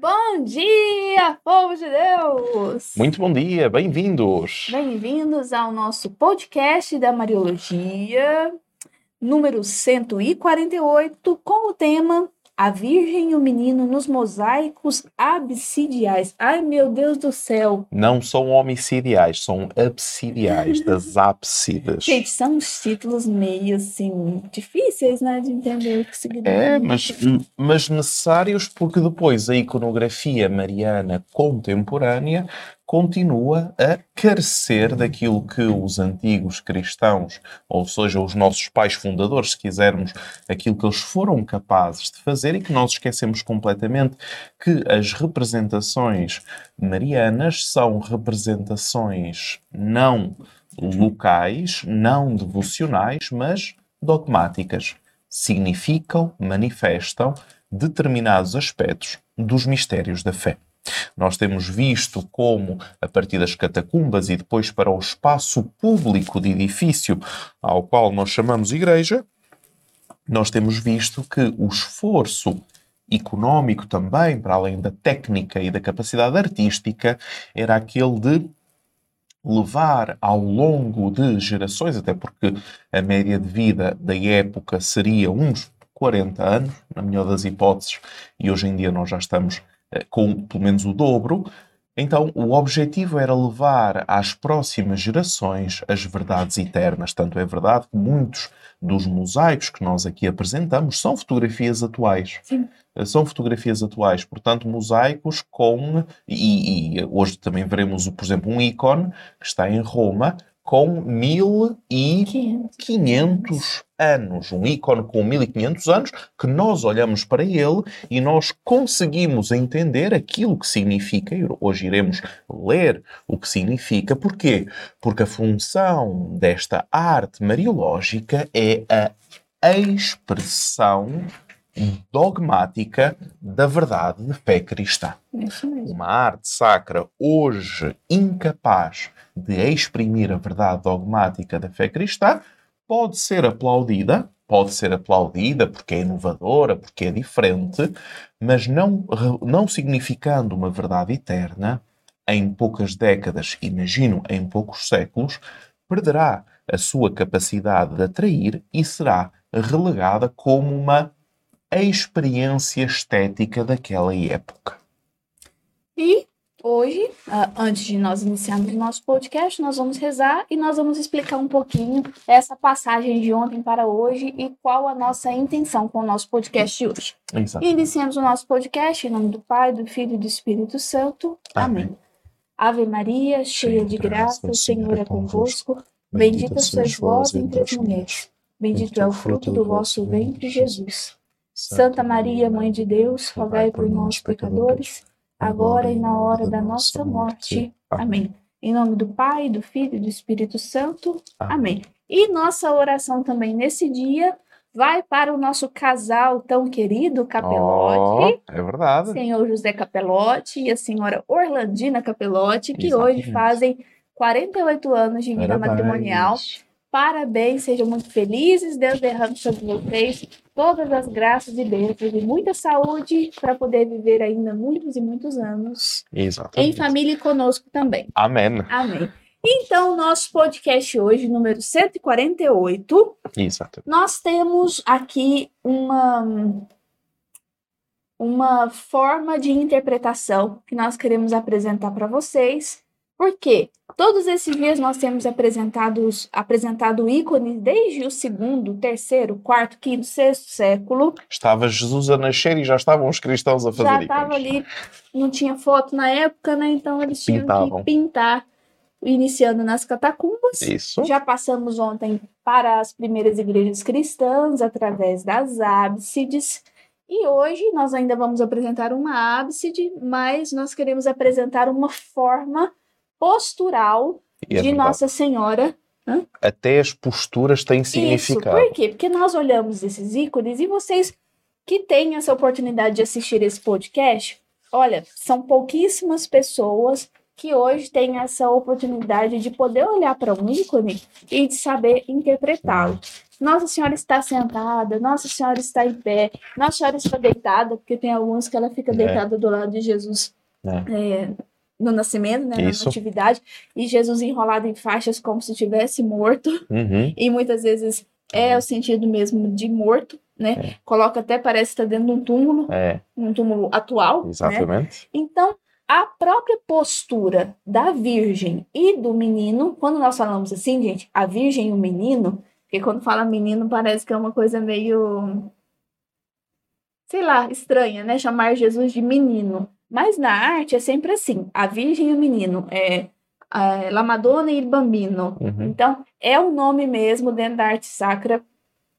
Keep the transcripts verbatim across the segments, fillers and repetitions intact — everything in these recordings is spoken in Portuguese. Bom dia, povo de Deus! Muito bom dia, bem-vindos! Bem-vindos ao nosso podcast da Mariologia, número cento e quarenta e oito, com o tema A Virgem e o Menino nos Mosaicos Absidiais. Ai, meu Deus do céu! Não são homicidiais, são absidiais, das ábsidas. Gente, são uns títulos meio, assim, difíceis, né, de entender o que significa. É, mas, mas necessários, porque depois a iconografia mariana contemporânea continua a carecer daquilo que os antigos cristãos, ou seja, os nossos pais fundadores, se quisermos, aquilo que eles foram capazes de fazer e que nós esquecemos completamente, que as representações marianas são representações não locais, não devocionais, mas dogmáticas. Significam, manifestam determinados aspectos dos mistérios da fé. Nós temos visto como, a partir das catacumbas e depois para o espaço público de edifício ao qual nós chamamos igreja, nós temos visto que o esforço económico também, para além da técnica e da capacidade artística, era aquele de levar ao longo de gerações, até porque a média de vida da época seria uns quarenta anos, na melhor das hipóteses, e hoje em dia nós já estamos com pelo menos o dobro. Então o objetivo era levar às próximas gerações as verdades eternas. Tanto é verdade que muitos dos mosaicos que nós aqui apresentamos são fotografias atuais. Sim. São fotografias atuais, portanto mosaicos com, e, e hoje também veremos, por exemplo, um ícone que está em Roma, com mil e quinhentos anos, um ícone com mil e quinhentos anos, que nós olhamos para ele e nós conseguimos entender aquilo que significa, e hoje iremos ler o que significa. Porquê? Porque a função desta arte mariológica é a expressão dogmática da verdade de fé cristã. Uma arte sacra hoje incapaz de exprimir a verdade dogmática da fé cristã pode ser aplaudida, pode ser aplaudida porque é inovadora, porque é diferente, mas não, não significando uma verdade eterna, em poucas décadas, imagino, em poucos séculos, perderá a sua capacidade de atrair e será relegada como uma a experiência estética daquela época. E hoje, antes de nós iniciarmos o nosso podcast, nós vamos rezar e nós vamos explicar um pouquinho essa passagem de ontem para hoje e qual a nossa intenção com o nosso podcast de hoje. Exato. E iniciamos o nosso podcast em nome do Pai, do Filho e do Espírito Santo. Amém. Amém. Ave Maria, cheia de graça, o Senhor é convosco. Bendita sois vós entre as mulheres. Bendito é o fruto do vosso ventre, Jesus. Santa Maria, Mãe de Deus, rogai por nós, pecadores, agora e na hora da nossa morte. Amém. Em nome do Pai, do Filho e do Espírito Santo. Amém. E nossa oração também nesse dia vai para o nosso casal tão querido, Capelotti. Oh, é verdade. Senhor José Capelotti e a senhora Orlandina Capelotti, que exatamente, hoje fazem quarenta e oito anos de vida parabéns matrimonial. Parabéns, sejam muito felizes, Deus derrame sobre vocês todas as graças e bênçãos e muita saúde para poder viver ainda muitos e muitos anos. Exatamente. Em família e conosco também. Amém. Amém. Então, nosso podcast hoje, número cento e quarenta e oito, exatamente, nós temos aqui uma, uma forma de interpretação que nós queremos apresentar para vocês. Por quê? Todos esses dias nós temos apresentados, apresentado ícones desde o segundo, terceiro, quarto, quinto, sexto século. Estava Jesus a nascer e já estavam os cristãos a fazer ícones. Já estava ali, não tinha foto na época, né? Então eles tinham Pintavam. que pintar, iniciando nas catacumbas. Isso. Já passamos ontem para as primeiras igrejas cristãs, através das ábsides. E hoje nós ainda vamos apresentar uma ábside, mas nós queremos apresentar uma forma postural é de Nossa Senhora. Hã? Até as posturas têm significado. Isso, por quê? Porque nós olhamos esses ícones e vocês que têm essa oportunidade de assistir esse podcast, olha, são pouquíssimas pessoas que hoje tem essa oportunidade de poder olhar para um ícone e de saber interpretá-lo. Nossa Senhora está sentada, Nossa Senhora está em pé, Nossa Senhora está deitada, porque tem alguns que ela fica deitada é. do lado de Jesus é. É, no nascimento, né, na natividade, e Jesus enrolado em faixas como se tivesse morto, uhum. e muitas vezes é o sentido mesmo de morto, né? É. Coloca até, parece que está dentro de um túmulo, é. um túmulo atual. Exatamente. Né? Então, a própria postura da Virgem e do menino, quando nós falamos assim, gente, a Virgem e o menino, porque quando fala menino parece que é uma coisa meio, sei lá, estranha, né? Chamar Jesus de menino. Mas na arte é sempre assim, a Virgem e o menino, é, é La Madonna e il Bambino. Uhum. Então, é o nome mesmo dentro da arte sacra,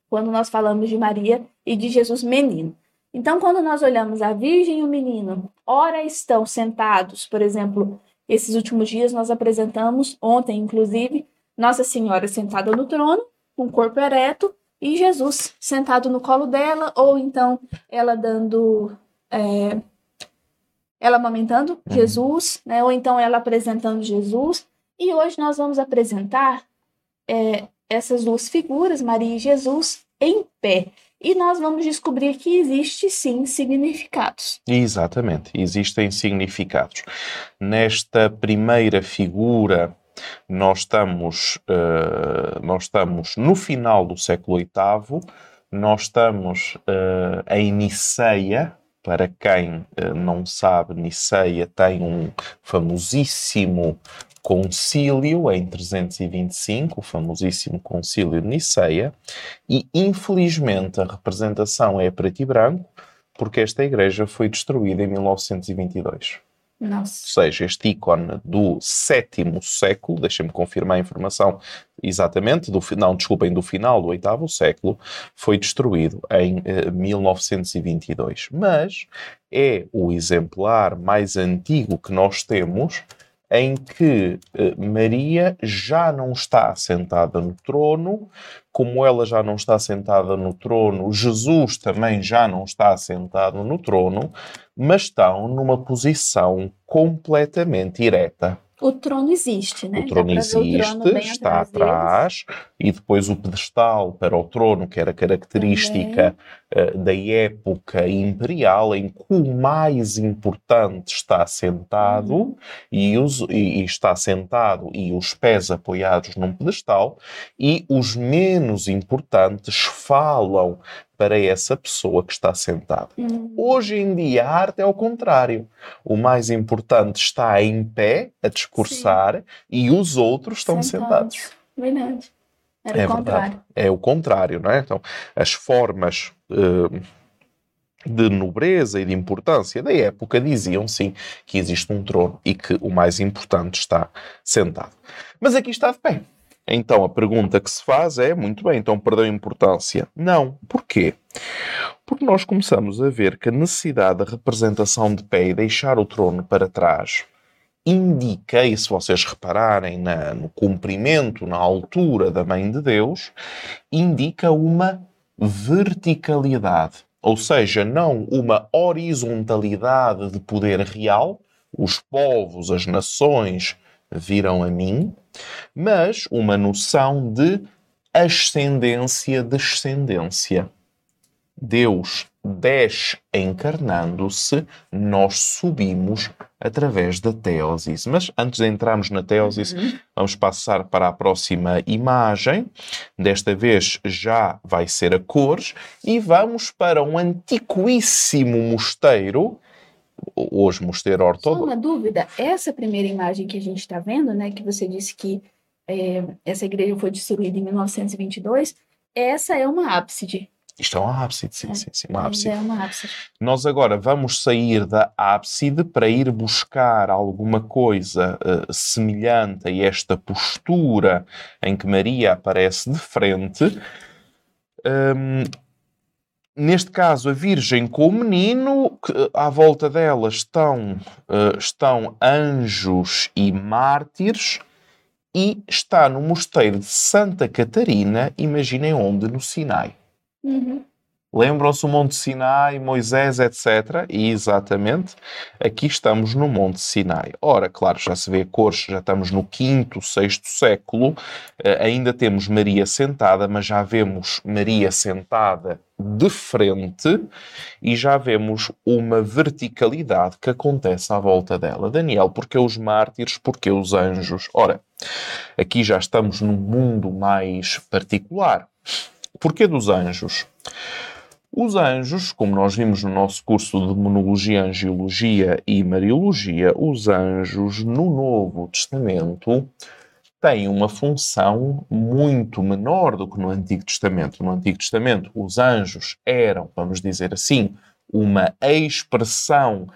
quando nós falamos de Maria e de Jesus menino. Então, quando nós olhamos a Virgem e o menino, ora estão sentados, por exemplo, esses últimos dias nós apresentamos, ontem inclusive, Nossa Senhora sentada no trono, com o corpo ereto, e Jesus sentado no colo dela, ou então ela dando... É, ela amamentando Jesus, né? Ou então ela apresentando Jesus. E hoje nós vamos apresentar é, essas duas figuras, Maria e Jesus, em pé. E nós vamos descobrir que existe, sim, significados. Exatamente, existem significados. Nesta primeira figura, nós estamos, uh, nós estamos no final do século oitavo, nós estamos uh, em Niceia. Para quem eh, não sabe, Niceia tem um famosíssimo concílio em trezentos e vinte e cinco, o famosíssimo concílio de Niceia, e infelizmente a representação é preto e branco, porque esta igreja foi destruída em mil novecentos e vinte e dois. Nossa. Ou seja, este ícone do sétimo século, deixem-me confirmar a informação exatamente, do, não, desculpem, do final do oitavo século, foi destruído em eh, mil novecentos e vinte e dois. Mas é o exemplar mais antigo que nós temos em que eh, Maria já não está sentada no trono, como ela já não está sentada no trono, Jesus também já não está sentado no trono, mas estão numa posição completamente ereta. O trono existe, né? O trono existe, o trono está atrás, atrás e depois o pedestal para o trono, que era característica uh, da época imperial, em que o mais importante está sentado, uhum. e, os, e, e está sentado e os pés apoiados num pedestal, e os menos importantes falam para essa pessoa que está sentada. Hum. Hoje em dia a arte é ao contrário. O mais importante está em pé a discursar, sim. e os outros estão sentados. sentados. Verdade. Era é o contrário. Verdade. É o contrário, não é? Então, as formas uh, de nobreza e de importância da época diziam, sim, que existe um trono e que o mais importante está sentado. Mas aqui está de pé. Então, a pergunta que se faz é, muito bem, então perdeu importância. Não. Porquê? Porque nós começamos a ver que a necessidade da representação de pé e deixar o trono para trás indica, e se vocês repararem na, no comprimento, na altura da Mãe de Deus, indica uma verticalidade. Ou seja, não uma horizontalidade de poder real, os povos, as nações viram a mim, mas uma noção de ascendência, descendência. Deus desce encarnando-se, nós subimos através da teosis. Mas antes de entrarmos na teosis, uhum. vamos passar para a próxima imagem. Desta vez já vai ser a cores. E vamos para um antiquíssimo mosteiro. Hoje mosteiro ortodoxo. Só uma dúvida, essa primeira imagem que a gente está vendo, né, que você disse que é, essa igreja foi destruída em mil novecentos e vinte e dois, essa é uma ábside. Isto é uma ábside, sim, é. sim, sim, uma ábside. É uma ábside. Nós agora vamos sair da ábside para ir buscar alguma coisa uh, semelhante a esta postura em que Maria aparece de frente. Um, Neste caso, a Virgem com o menino, que à volta dela estão, uh, estão anjos e mártires, e está no mosteiro de Santa Catarina, imaginem onde, no Sinai. Uhum. Lembram-se o Monte Sinai, Moisés, etcétera. E, exatamente, aqui estamos no Monte Sinai. Ora, claro, já se vê a cores, já estamos no quinto, sexto século. Ainda temos Maria sentada, mas já vemos Maria sentada de frente e já vemos uma verticalidade que acontece à volta dela. Daniel, porquê os mártires? Porquê os anjos? Ora, aqui já estamos num mundo mais particular. Porquê dos anjos? Os anjos, como nós vimos no nosso curso de Monologia, Angiologia e Mariologia, os anjos no Novo Testamento têm uma função muito menor do que no Antigo Testamento. No Antigo Testamento, os anjos eram, vamos dizer assim, uma expressão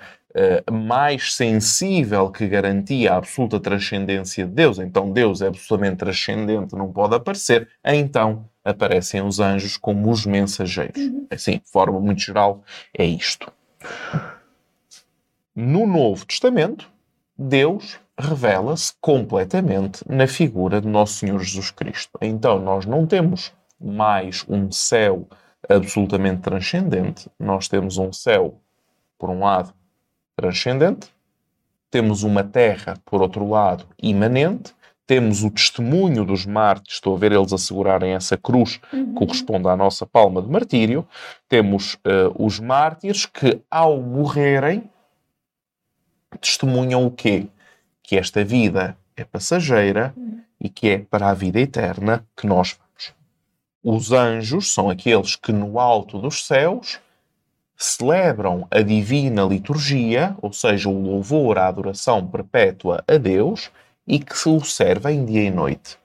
uh, mais sensível que garantia a absoluta transcendência de Deus. Então, Deus é absolutamente transcendente, não pode aparecer. Então, aparecem os anjos como os mensageiros. Assim, de forma muito geral, é isto. No Novo Testamento, Deus revela-se completamente na figura de Nosso Senhor Jesus Cristo. Então, nós não temos mais um céu absolutamente transcendente. Nós temos um céu, por um lado, transcendente. Temos uma terra, por outro lado, imanente. Temos o testemunho dos mártires, estou a ver eles assegurarem essa cruz que corresponde à nossa palma de martírio. Temos uh, os mártires que, ao morrerem, testemunham o quê? Que esta vida é passageira e que é para a vida eterna que nós vamos. Os anjos são aqueles que, no alto dos céus, celebram a divina liturgia, ou seja, o louvor, a adoração perpétua a Deus, e que se o servem dia e noite.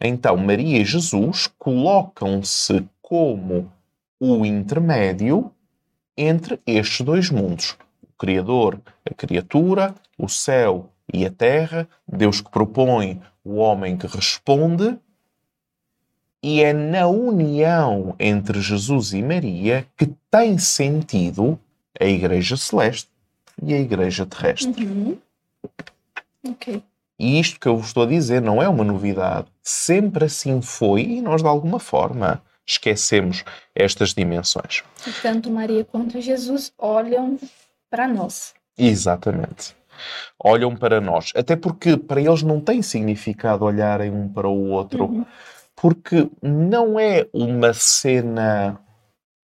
Então, Maria e Jesus colocam-se como o intermédio entre estes dois mundos. O Criador, a criatura, o céu e a terra, Deus que propõe, o homem que responde. E é na união entre Jesus e Maria que tem sentido a Igreja Celeste e a Igreja Terrestre. Uhum. Ok. E isto que eu vos estou a dizer não é uma novidade. Sempre assim foi e nós, de alguma forma, esquecemos estas dimensões. E tanto Maria quanto Jesus olham para nós. Exatamente. Olham para nós. Até porque para eles não tem significado olharem um para o outro. Uhum. Porque não é uma cena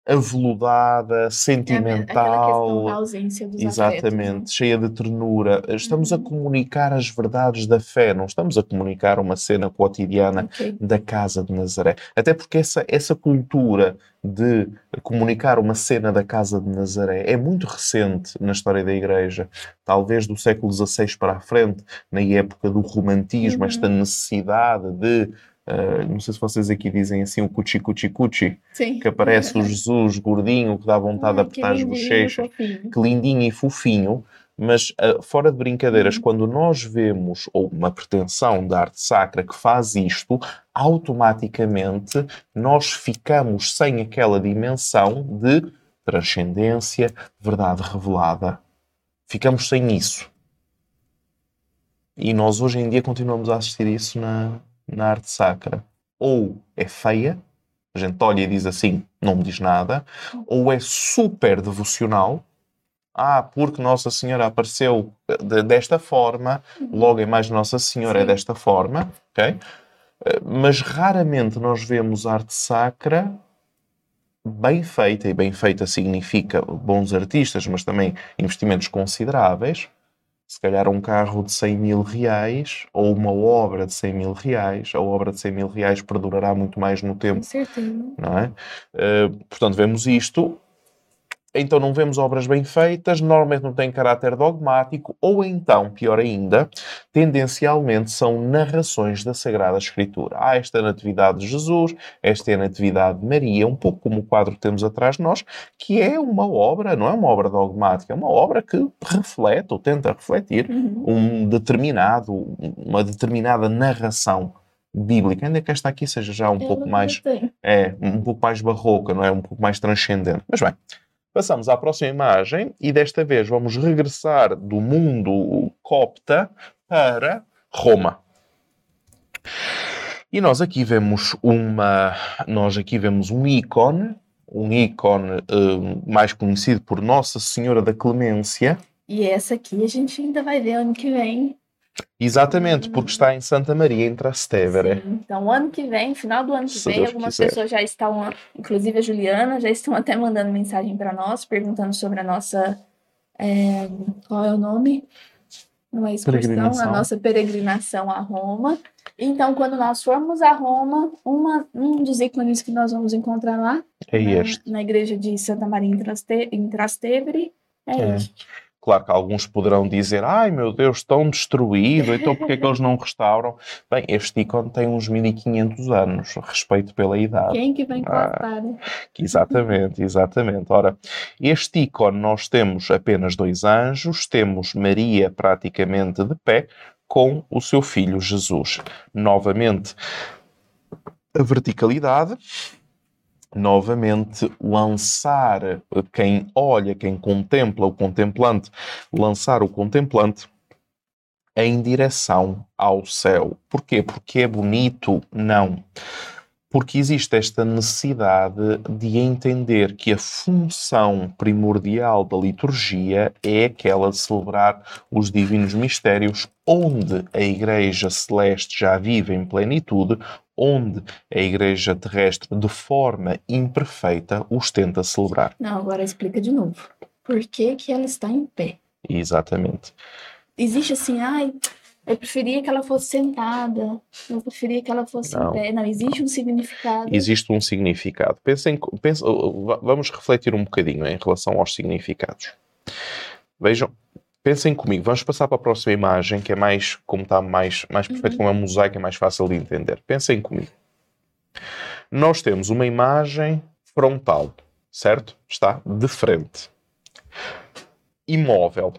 aveludada, sentimental, aquela questão da ausência dos exatamente, afetos, cheia de ternura. Estamos uhum. a comunicar as verdades da fé, não estamos a comunicar uma cena cotidiana okay. da casa de Nazaré. Até porque essa, essa cultura de comunicar uma cena da casa de Nazaré é muito recente na história da Igreja. Talvez do século dezasseis para a frente, na época do romantismo, uhum. esta necessidade de Uh, não sei se vocês aqui dizem assim o cuchi cuchi cuchi, sim, que aparece o Jesus gordinho que dá vontade ah, de apertar as bochechas, que lindinho e fofinho, mas uh, fora de brincadeiras, uhum. quando nós vemos ou uma pretensão da arte sacra que faz isto, automaticamente nós ficamos sem aquela dimensão de transcendência, verdade revelada. Ficamos sem isso. E nós hoje em dia continuamos a assistir isso na... na arte sacra. Ou é feia, a gente olha e diz assim, não me diz nada, ou é super devocional, ah, porque Nossa Senhora apareceu desta forma, logo em mais Nossa Senhora sim. é desta forma, ok? Mas raramente nós vemos arte sacra bem feita, e bem feita significa bons artistas, mas também investimentos consideráveis. Se calhar um carro de cem mil reais ou uma obra de cem mil reais. A obra de cem mil reais perdurará muito mais no tempo. Com certeza. Não é? Uh, portanto, vemos isto. Então não vemos obras bem feitas, normalmente não têm caráter dogmático, ou então, pior ainda, tendencialmente são narrações da Sagrada Escritura. Há esta Natividade de Jesus, esta é a Natividade de Maria, um pouco como o quadro que temos atrás de nós, que é uma obra, não é uma obra dogmática, é uma obra que reflete ou tenta refletir um determinado, uma determinada narração bíblica, ainda que esta aqui seja já um pouco mais, é, um pouco mais barroca, não é? Um pouco mais transcendente. Mas bem, passamos à próxima imagem e desta vez vamos regressar do mundo copta para Roma. E nós aqui vemos uma, nós aqui vemos um ícone um ícone uh, mais conhecido por Nossa Senhora da Clemência. E essa aqui a gente ainda vai ver ano que vem. Exatamente, porque está em Santa Maria em Trastevere. Sim, então, ano que vem, final do ano que Se vem, Deus algumas quiser. Pessoas já estão, inclusive a Juliana, já estão até mandando mensagem para nós, perguntando sobre a nossa, é, qual é o nome? Não é excursão, a nossa peregrinação a Roma. Então, quando nós formos a Roma, uma, um dos ícones que nós vamos encontrar lá, é na, este. na igreja de Santa Maria em, Traste, em Trastevere, é, é. este. Claro que alguns poderão dizer, ai meu Deus, estão destruídos, então porquê é que eles não restauram? Bem, este ícone tem uns mil e quinhentos anos, respeito pela idade. Quem que vem cortar? Ah, exatamente, exatamente. Ora, este ícone nós temos apenas dois anjos, temos Maria praticamente de pé com o seu filho Jesus. Novamente, a verticalidade... Novamente, lançar quem olha, quem contempla o contemplante, lançar o contemplante em direção ao céu. Porquê? Porque é bonito? Não. Porque existe esta necessidade de entender que a função primordial da liturgia é aquela de celebrar os divinos mistérios, onde a Igreja Celeste já vive em plenitude, onde a Igreja Terrestre, de forma imperfeita, os tenta celebrar. Não, agora explica de novo. Por que que ela está em pé? Exatamente. Existe assim, ai... Eu preferia que ela fosse sentada, eu preferia que ela fosse não. em pé. Não, existe um significado. Existe um significado. Pensem, pensem, vamos refletir um bocadinho em relação aos significados. Vejam, pensem comigo. Vamos passar para a próxima imagem, que é mais, como está mais, mais perfeito, uhum. como é um mosaico, é mais fácil de entender. Pensem comigo. Nós temos uma imagem frontal, certo? Está de frente. Imóvel,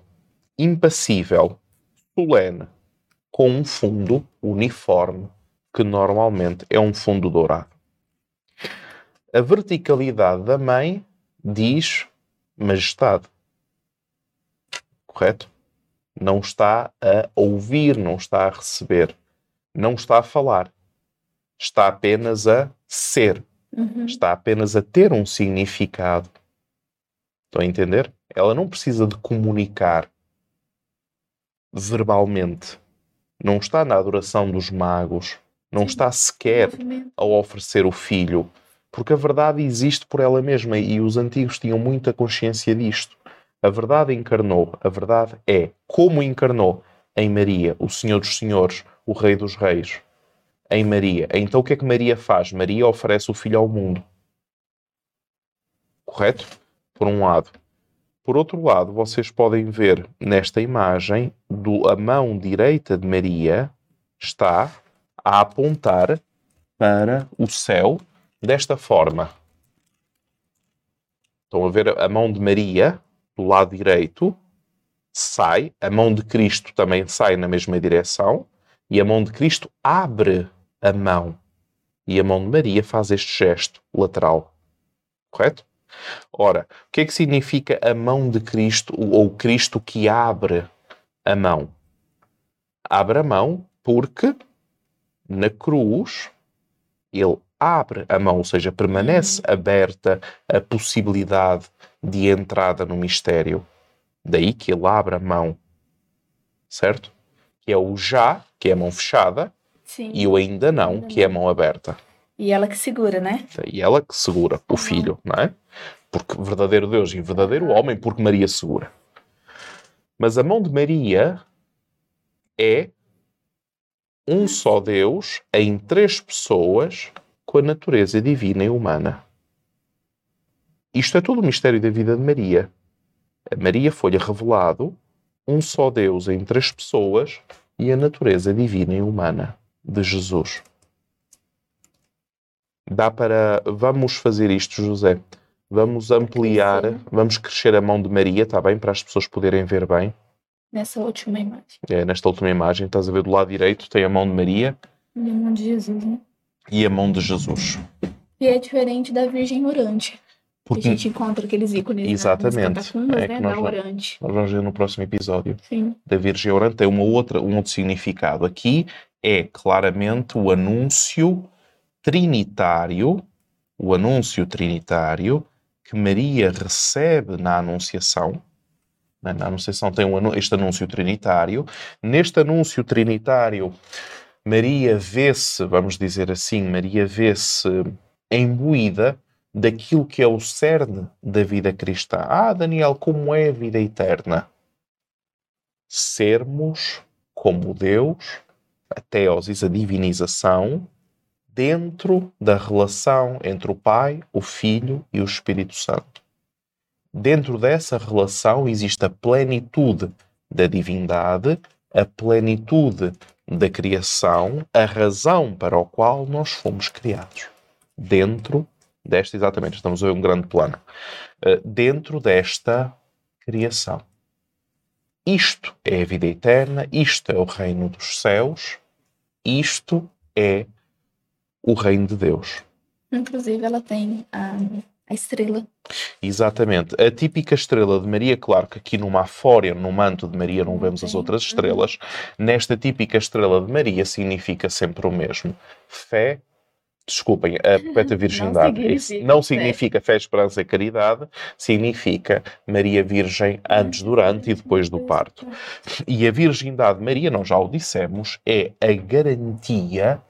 impassível, solene. Com um fundo uniforme, que normalmente é um fundo dourado. A verticalidade da mãe diz majestade. Correto? Não está a ouvir, não está a receber, não está a falar. Está apenas a ser. Uhum. Está apenas a ter um significado. Estão a entender? Ela não precisa de comunicar verbalmente. Não está na adoração dos magos, não Sim. está sequer a oferecer o filho, porque a verdade existe por ela mesma e os antigos tinham muita consciência disto. A verdade encarnou, a verdade é, como encarnou em Maria, o Senhor dos Senhores, o Rei dos Reis, em Maria. Então o que é que Maria faz? Maria oferece o filho ao mundo. Correto? Por um lado. Por outro lado, vocês podem ver nesta imagem, do, a mão direita de Maria está a apontar para o céu desta forma. Estão a ver a mão de Maria, do lado direito, sai. A mão de Cristo também sai na mesma direção. E a mão de Cristo abre a mão. E a mão de Maria faz este gesto lateral. Correto? Ora, o que é que significa a mão de Cristo, ou Cristo que abre a mão? Abre a mão porque na cruz ele abre a mão, ou seja, permanece aberta a possibilidade de entrada no mistério. Daí que ele abre a mão, certo? Que é o já, que é a mão fechada, Sim. e o ainda não, que é a mão aberta. E ela que segura, né? E ela que segura o filho, não é? Porque verdadeiro Deus e verdadeiro homem, porque Maria segura. Mas a mão de Maria é um só Deus em três pessoas com a natureza divina e humana. Isto é todo o mistério da vida de Maria. A Maria foi-lhe revelado um só Deus em três pessoas e a natureza divina e humana de Jesus. Dá para... Vamos fazer isto, José. Vamos ampliar, Sim. vamos crescer a mão de Maria, está bem? Para as pessoas poderem ver bem. Nessa última imagem. É, nesta última imagem. Estás a ver do lado direito, tem a mão de Maria. E a mão de Jesus, né? E a mão de Jesus. E é diferente da Virgem Orante. Porque que a gente encontra aqueles ícones. Exatamente. Nas é né? da Orante. Nós vamos ver no próximo episódio. Sim. Da Virgem Orante tem uma outra, um outro significado. Aqui é claramente o anúncio trinitário o anúncio trinitário que Maria recebe na Anunciação. Na Anunciação tem este anúncio trinitário. Neste anúncio trinitário, Maria vê-se, vamos dizer assim, Maria vê-se imbuída daquilo que é o cerne da vida cristã. Ah, Daniel, como é a vida eterna? Sermos como Deus, a teosis, a divinização, dentro da relação entre o Pai, o Filho e o Espírito Santo. Dentro dessa relação existe a plenitude da divindade, a plenitude da criação, a razão para a qual nós fomos criados. Dentro desta, exatamente, estamos a ver um grande plano. Dentro desta criação. Isto é a vida eterna, isto é o reino dos céus, isto é o reino de Deus. Inclusive ela tem a... a estrela. Exatamente. A típica estrela de Maria, claro que aqui numa afória, no manto de Maria, não vemos as outras estrelas. Nesta típica estrela de Maria significa sempre o mesmo. Fé, desculpem, a perpétua virgindade. Não significa, não significa fé, esperança e caridade. Significa Maria Virgem antes, durante e depois do parto. E a virgindade de Maria, nós já o dissemos, é a garantia,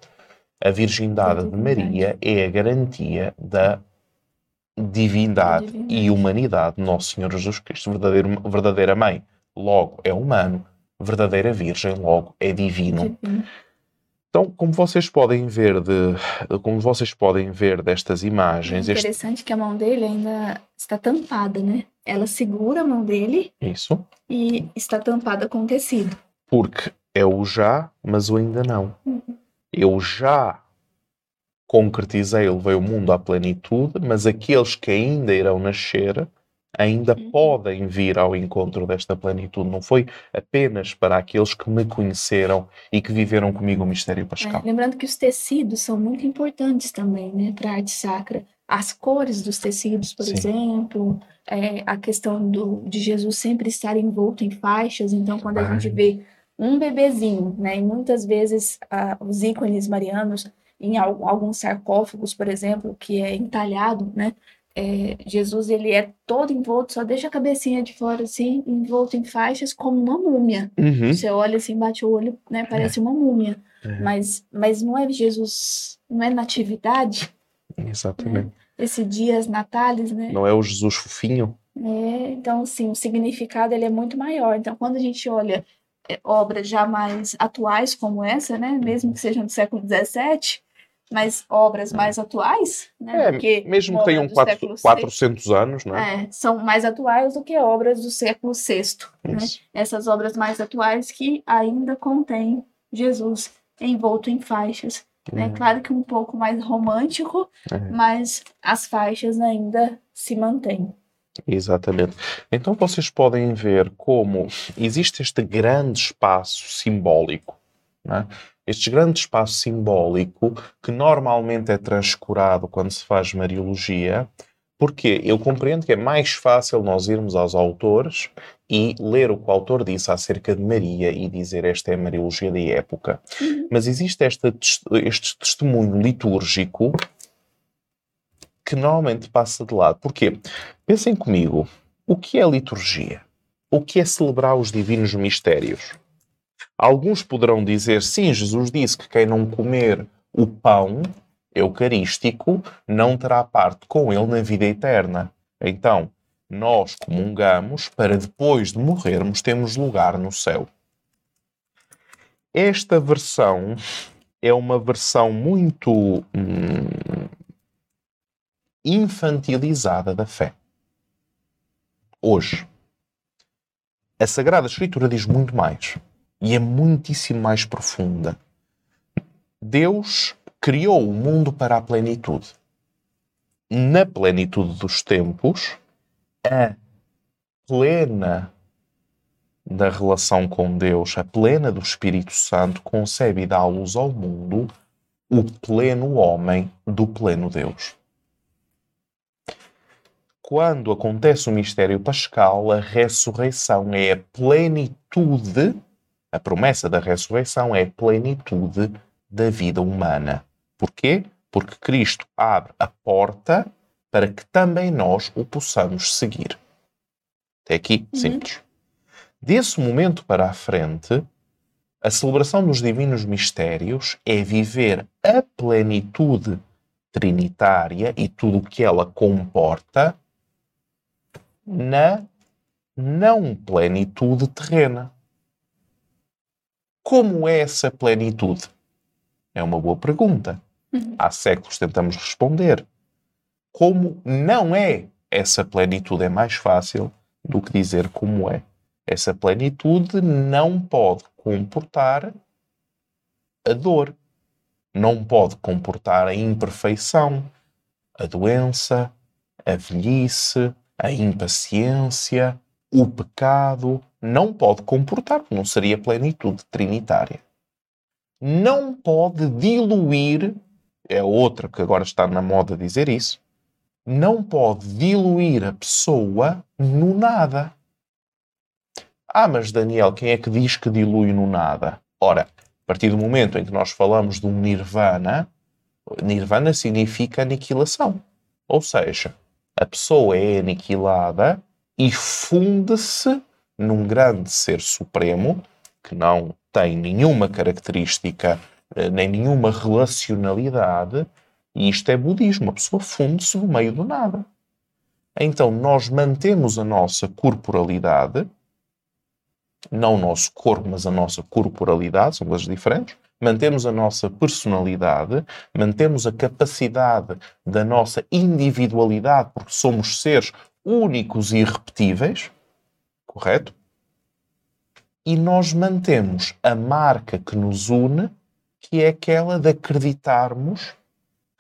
a virgindade de Maria é a garantia da Divindade, divindade e humanidade de Nosso Senhor Jesus Cristo, verdadeiro, verdadeira mãe, logo é humano, verdadeira virgem, logo é divino. divino. Então, como vocês podem ver de, como vocês podem ver destas imagens, é interessante este... que a mão dele ainda está tampada, né? Ela segura a mão dele. Isso. E está tampada com tecido. Porque é o já, mas o ainda não. Uhum. Eu já concretizei, levei o mundo à plenitude, mas aqueles que ainda irão nascer ainda uhum. podem vir ao encontro desta plenitude. Não foi apenas para aqueles que me conheceram e que viveram comigo o mistério pascal. É, lembrando que os tecidos são muito importantes também, né, para a arte sacra. As cores dos tecidos, por Sim. exemplo, é, a questão do, de Jesus sempre estar envolto em faixas. Então, quando Ai. a gente vê um bebezinho, né, e muitas vezes ah, os ícones marianos, em alguns sarcófagos, por exemplo, que é entalhado, né? É, Jesus, ele é todo envolto, só deixa a cabecinha de fora, assim, envolto em faixas, como uma múmia. Uhum. Você olha assim, bate o olho, né? Parece é. uma múmia. É. Mas, mas não é Jesus, não é natividade. Exatamente. Né? Esse dias natalis, né? Não é o Jesus fofinho. É, então, assim, o significado, ele é muito maior. Então, quando a gente olha obras já mais atuais como essa, né? Mesmo que sejam do século dezessete, mas obras mais atuais, né? É, porque mesmo que tenham quatrocentos anos, né? É, são mais atuais do que obras do século sexto, né? Essas obras mais atuais que ainda contêm Jesus envolto em faixas. Uhum. Né? Claro que um pouco mais romântico, uhum. mas as faixas ainda se mantêm. Exatamente. Então vocês podem ver como existe este grande espaço simbólico, não é? Este grande espaço simbólico que normalmente é transcurado quando se faz Mariologia, porque eu compreendo que é mais fácil nós irmos aos autores e ler o que o autor disse acerca de Maria e dizer esta é a Mariologia da época. Uhum. Mas existe esta, este testemunho litúrgico que normalmente passa de lado. Porquê? Pensem comigo, o que é liturgia? O que é celebrar os divinos mistérios? Alguns poderão dizer, sim, Jesus disse que quem não comer o pão eucarístico não terá parte com ele na vida eterna. Então, nós comungamos para depois de morrermos termos lugar no céu. Esta versão é uma versão muito hum, infantilizada da fé. Hoje, a Sagrada Escritura diz muito mais. E é muitíssimo mais profunda. Deus criou o mundo para a plenitude. Na plenitude dos tempos, a plena da relação com Deus, a plena do Espírito Santo, concebe e dá à luz ao mundo o pleno homem do pleno Deus. Quando acontece o mistério pascal, a ressurreição é a plenitude. A promessa da ressurreição é a plenitude da vida humana. Porquê? porque Cristo abre a porta para que também nós o possamos seguir. Até aqui, uhum. Simples. Desse momento para a frente, a celebração dos divinos mistérios é viver a plenitude trinitária e tudo o que ela comporta na não plenitude terrena. Como é essa plenitude? É uma boa pergunta. Há séculos tentamos responder. Como não é essa plenitude? É mais fácil do que dizer como é. Essa plenitude não pode comportar a dor, não pode comportar a imperfeição, a doença, a velhice, a impaciência, o pecado. Não pode comportar, não seria plenitude trinitária. Não pode diluir, é outra que agora está na moda dizer isso, não pode diluir a pessoa no nada. Ah, mas Daniel, quem é que diz que dilui no nada? Ora, a partir do momento em que nós falamos de um nirvana, nirvana significa aniquilação. Ou seja, a pessoa é aniquilada e funde-se num grande ser supremo que não tem nenhuma característica nem nenhuma relacionalidade, e isto é budismo, a pessoa funde-se no meio do nada. Então nós mantemos a nossa corporalidade, não o nosso corpo, mas a nossa corporalidade, são coisas diferentes, mantemos a nossa personalidade, mantemos a capacidade da nossa individualidade, porque somos seres únicos e irrepetíveis, correto? E nós mantemos a marca que nos une, que é aquela de acreditarmos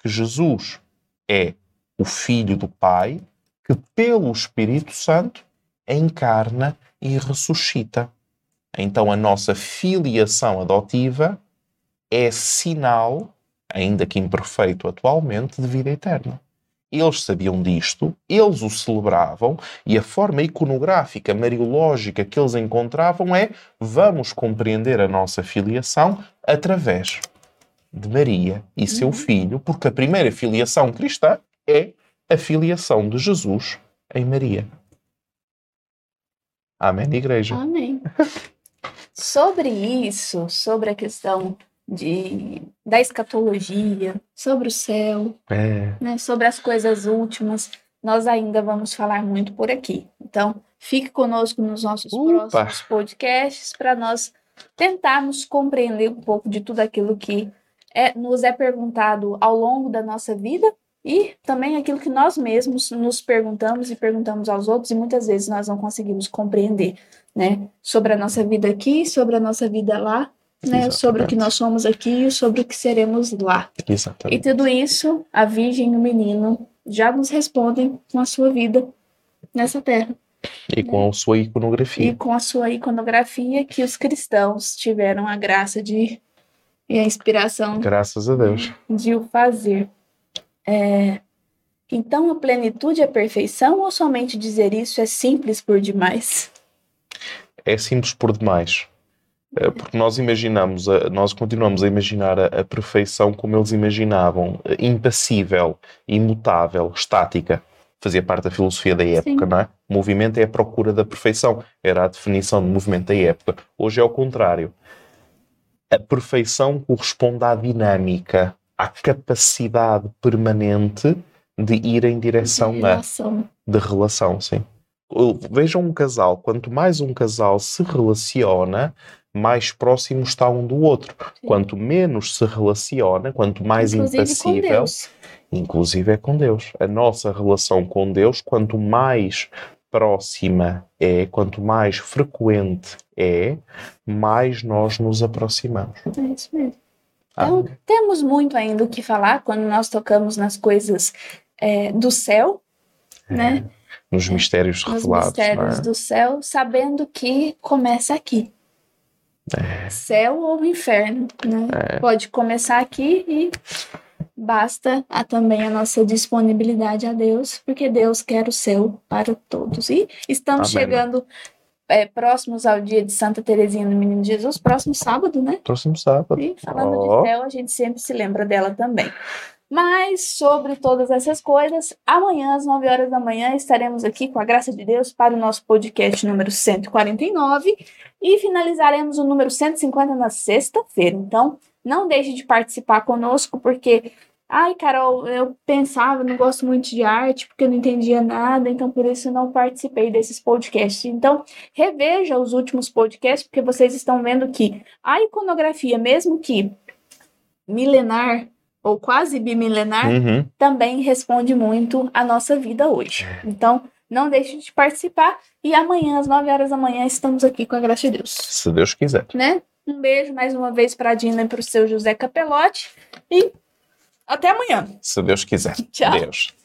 que Jesus é o Filho do Pai, que pelo Espírito Santo encarna e ressuscita. Então a nossa filiação adotiva é sinal, ainda que imperfeito atualmente, de vida eterna. Eles sabiam disto, eles o celebravam, e a forma iconográfica, mariológica que eles encontravam é: vamos compreender a nossa filiação através de Maria e seu filho, porque a primeira filiação cristã é a filiação de Jesus em Maria. Amém, Igreja? Amém. Sobre isso, sobre a questão de, da escatologia, sobre o céu, é. né, sobre as coisas últimas, nós ainda vamos falar muito por aqui. Então, fique conosco nos nossos Opa. próximos podcasts para nós tentarmos compreender um pouco de tudo aquilo que é, nos é perguntado ao longo da nossa vida, e também aquilo que nós mesmos nos perguntamos e perguntamos aos outros, e muitas vezes nós não conseguimos compreender, né? Sobre a nossa vida aqui, sobre a nossa vida lá, né? Sobre o que nós somos aqui e sobre o que seremos lá. Exatamente. E tudo isso, a Virgem e o menino já nos respondem com a sua vida nessa terra. E com né? a sua iconografia. E com a sua iconografia que os cristãos tiveram a graça de... e a inspiração... Graças a Deus. De o fazer. É, então, a plenitude é perfeição, ou somente dizer isso é simples por demais? É simples por demais. É, porque nós imaginamos, a, nós continuamos a imaginar a, a perfeição como eles imaginavam, impassível, imutável, estática. Fazia parte da filosofia da época, Sim. não é? O movimento é a procura da perfeição. Era a definição do movimento da época. Hoje é o contrário. A perfeição corresponde à dinâmica, à capacidade permanente de ir em direção de relação. Da, de relação, sim. Vejam um casal, quanto mais um casal se relaciona, mais próximo está um do outro. Sim. Quanto menos se relaciona, quanto mais inclusive impassível... Inclusive é com Deus. A nossa relação com Deus, quanto mais próxima é, quanto mais frequente é, mais nós nos aproximamos. É isso mesmo. Então, temos muito ainda o que falar quando nós tocamos nas coisas é, do céu, é, né? Nos mistérios nos revelados. Nos mistérios, não é? Do céu, sabendo que começa aqui. É. Céu ou inferno, né? É. Pode começar aqui e basta a, também a nossa disponibilidade a Deus, porque Deus quer o céu para todos. E estamos Amém. chegando... É, próximos ao dia de Santa Teresinha do Menino Jesus, próximo sábado, né? Próximo sábado. E falando oh. de céu, a gente sempre se lembra dela também. Mas sobre todas essas coisas, amanhã às nove horas da manhã estaremos aqui com a graça de Deus para o nosso podcast número cento e quarenta e nove e finalizaremos o número cento e cinquenta na sexta-feira. Então, não deixe de participar conosco porque, ai Carol, eu pensava, não gosto muito de arte porque eu não entendia nada, então por isso não participei desses podcasts. Então, reveja os últimos podcasts porque vocês estão vendo que a iconografia, mesmo que milenar, ou quase bimilenar, uhum, também responde muito à nossa vida hoje. Então, não deixe de participar. E amanhã, às nove horas da manhã, estamos aqui com a graça de Deus. Se Deus quiser. Né? Um beijo mais uma vez para a Dina e para o seu José Capelotti. E até amanhã. Se Deus quiser. Tchau. Deus.